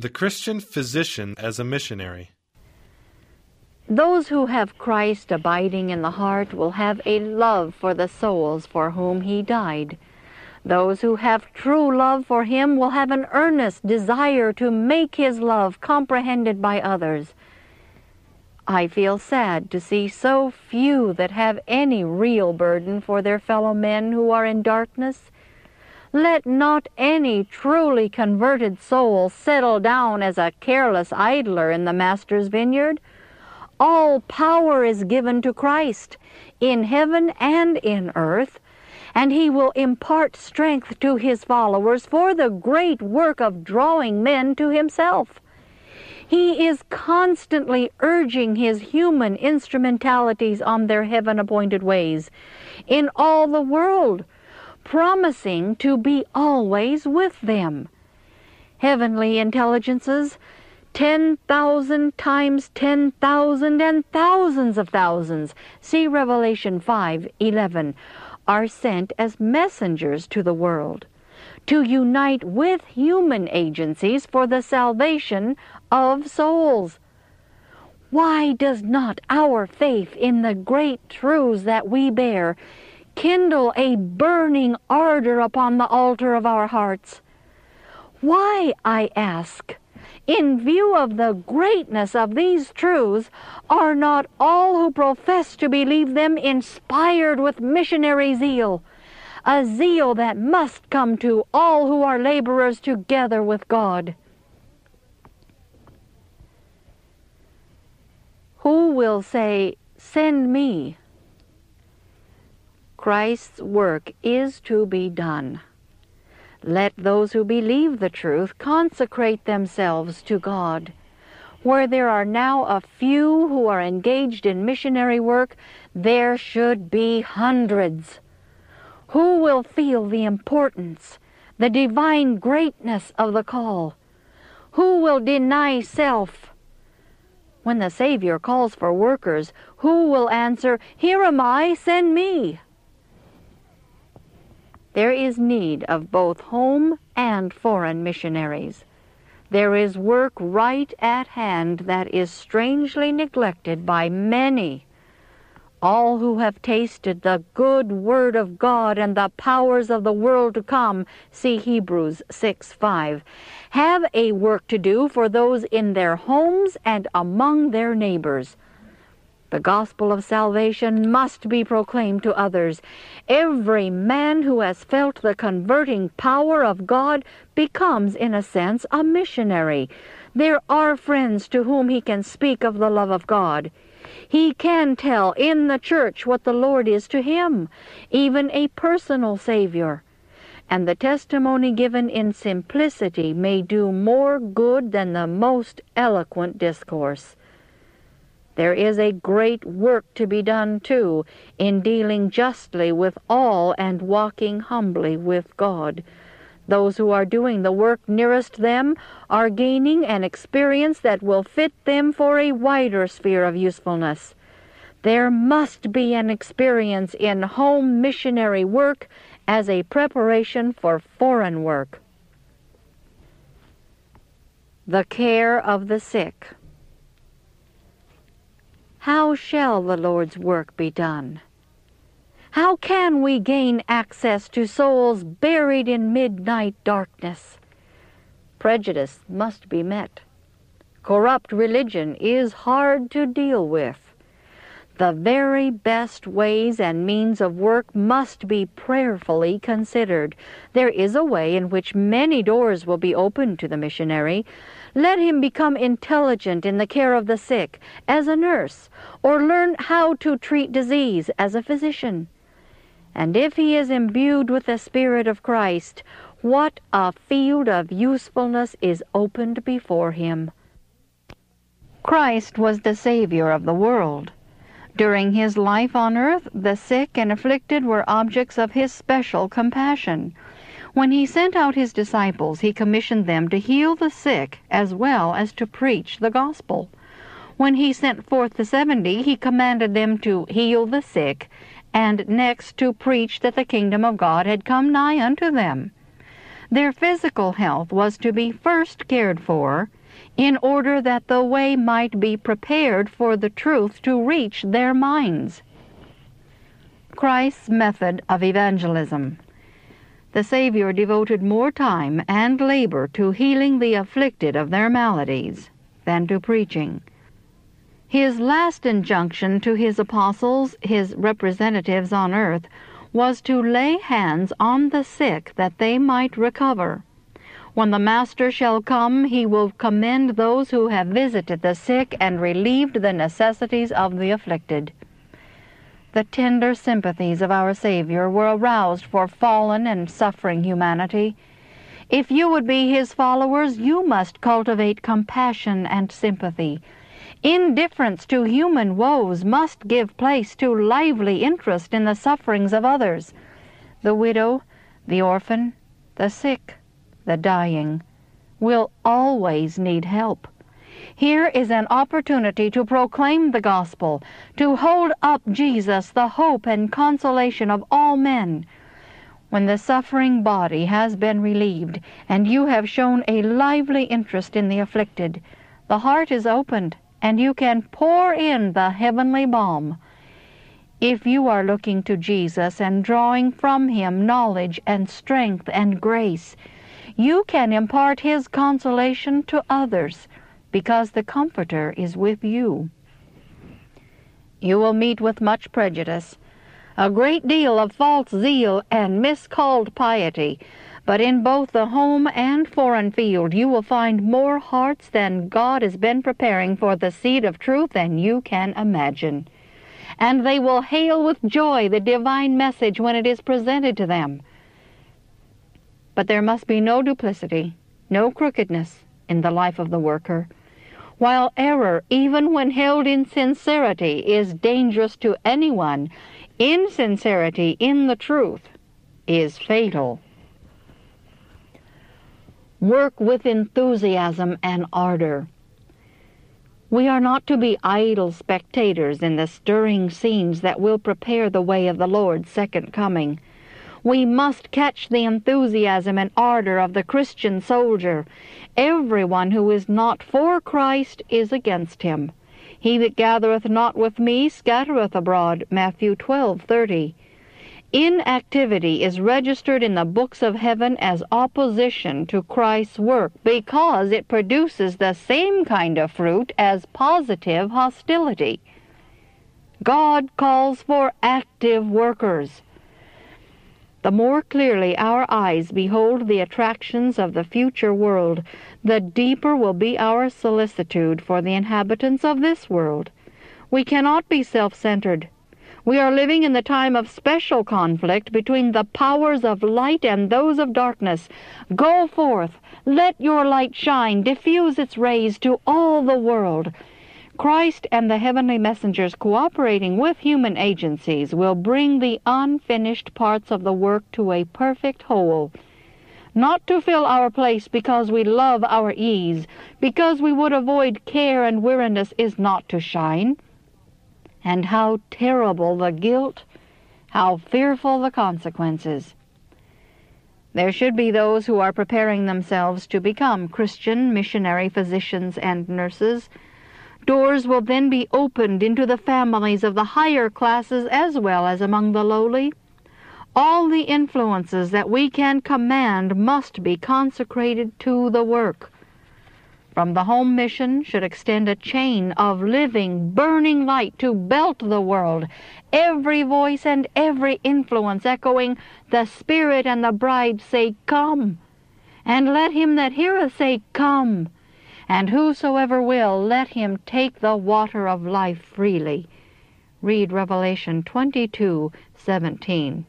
The Christian physician as a missionary. Those who have Christ abiding in the heart will have a love for the souls for whom he died. Those who have true love for him will have an earnest desire to make his love comprehended by others. I feel sad to see so few that have any real burden for their fellow men who are in darkness. Let not any truly converted soul settle down as a careless idler in the Master's vineyard. All power is given to Christ, in heaven and in earth, and he will impart strength to his followers for the great work of drawing men to himself. He is constantly urging his human instrumentalities on their heaven-appointed ways in all the world, promising to be always with them. Heavenly intelligences, 10,000 times 10,000 and thousands of thousands, see Revelation 5:11, are sent as messengers to the world to unite with human agencies for the salvation of souls. Why does not our faith in the great truths that we bear kindle a burning ardor upon the altar of our hearts? Why, I ask, in view of the greatness of these truths, are not all who profess to believe them inspired with missionary zeal, a zeal that must come to all who are laborers together with God? Who will say, "Send me"? Christ's work is to be done. Let those who believe the truth consecrate themselves to God. Where there are now a few who are engaged in missionary work, there should be hundreds. Who will feel the importance, the divine greatness of the call? Who will deny self? When the Savior calls for workers, who will answer, "Here am I, send me"? There is need of both home and foreign missionaries. There is work right at hand that is strangely neglected by many. All who have tasted the good word of God and the powers of the world to come, see Hebrews 6:5, have a work to do for those in their homes and among their neighbors. The gospel of salvation must be proclaimed to others. Every man who has felt the converting power of God becomes, in a sense, a missionary. There are friends to whom he can speak of the love of God. He can tell in the church what the Lord is to him, even a personal Savior. And the testimony given in simplicity may do more good than the most eloquent discourse. There is a great work to be done, too, in dealing justly with all and walking humbly with God. Those who are doing the work nearest them are gaining an experience that will fit them for a wider sphere of usefulness. There must be an experience in home missionary work as a preparation for foreign work. The care of the sick. How shall the Lord's work be done? How can we gain access to souls buried in midnight darkness? Prejudice must be met. Corrupt religion is hard to deal with. The very best ways and means of work must be prayerfully considered. There is a way in which many doors will be opened to the missionary. Let him become intelligent in the care of the sick as a nurse, or learn how to treat disease as a physician. And if he is imbued with the Spirit of Christ, what a field of usefulness is opened before him. Christ was the Savior of the world. During his life on earth, the sick and afflicted were objects of his special compassion. When he sent out his disciples, he commissioned them to heal the sick as well as to preach the gospel. When he sent forth the 70, he commanded them to heal the sick, and next to preach that the kingdom of God had come nigh unto them. Their physical health was to be first cared for, in order that the way might be prepared for the truth to reach their minds. Christ's method of evangelism. The Savior devoted more time and labor to healing the afflicted of their maladies than to preaching. His last injunction to his apostles, his representatives on earth, was to lay hands on the sick that they might recover. When the Master shall come, he will commend those who have visited the sick and relieved the necessities of the afflicted. The tender sympathies of our Savior were aroused for fallen and suffering humanity. If you would be his followers, you must cultivate compassion and sympathy. Indifference to human woes must give place to lively interest in the sufferings of others, the widow, the orphan, the sick, the dying will always need help. Here is an opportunity to proclaim the gospel, to hold up Jesus, the hope and consolation of all men. When the suffering body has been relieved and you have shown a lively interest in the afflicted, the heart is opened and you can pour in the heavenly balm. If you are looking to Jesus and drawing from him knowledge and strength and grace, you can impart his consolation to others, because the Comforter is with you. You will meet with much prejudice, a great deal of false zeal and miscalled piety, but in both the home and foreign field you will find more hearts than God has been preparing for the seed of truth than you can imagine. And they will hail with joy the divine message when it is presented to them. But there must be no duplicity, no crookedness in the life of the worker. While error, even when held in sincerity, is dangerous to anyone, insincerity in the truth is fatal. Work with enthusiasm and ardor. We are not to be idle spectators in the stirring scenes that will prepare the way of the Lord's second coming. We must catch the enthusiasm and ardor of the Christian soldier. Everyone who is not for Christ is against him. He that gathereth not with me scattereth abroad, Matthew 12:30. Inactivity is registered in the books of heaven as opposition to Christ's work because it produces the same kind of fruit as positive hostility. God calls for active workers. The more clearly our eyes behold the attractions of the future world, the deeper will be our solicitude for the inhabitants of this world. We cannot be self-centered. We are living in the time of special conflict between the powers of light and those of darkness. Go forth, let your light shine, diffuse its rays to all the world. Christ and the heavenly messengers cooperating with human agencies will bring the unfinished parts of the work to a perfect whole. Not to fill our place because we love our ease, because we would avoid care and weariness is not to shine. And how terrible the guilt, how fearful the consequences. There should be those who are preparing themselves to become Christian missionary physicians and nurses. Doors will then be opened into the families of the higher classes as well as among the lowly. All the influences that we can command must be consecrated to the work. From the home mission should extend a chain of living, burning light to belt the world, every voice and every influence echoing, "The Spirit and the bride say, Come," and let him that heareth say, Come. And whosoever will, let him take the water of life freely. Read Revelation 22:17.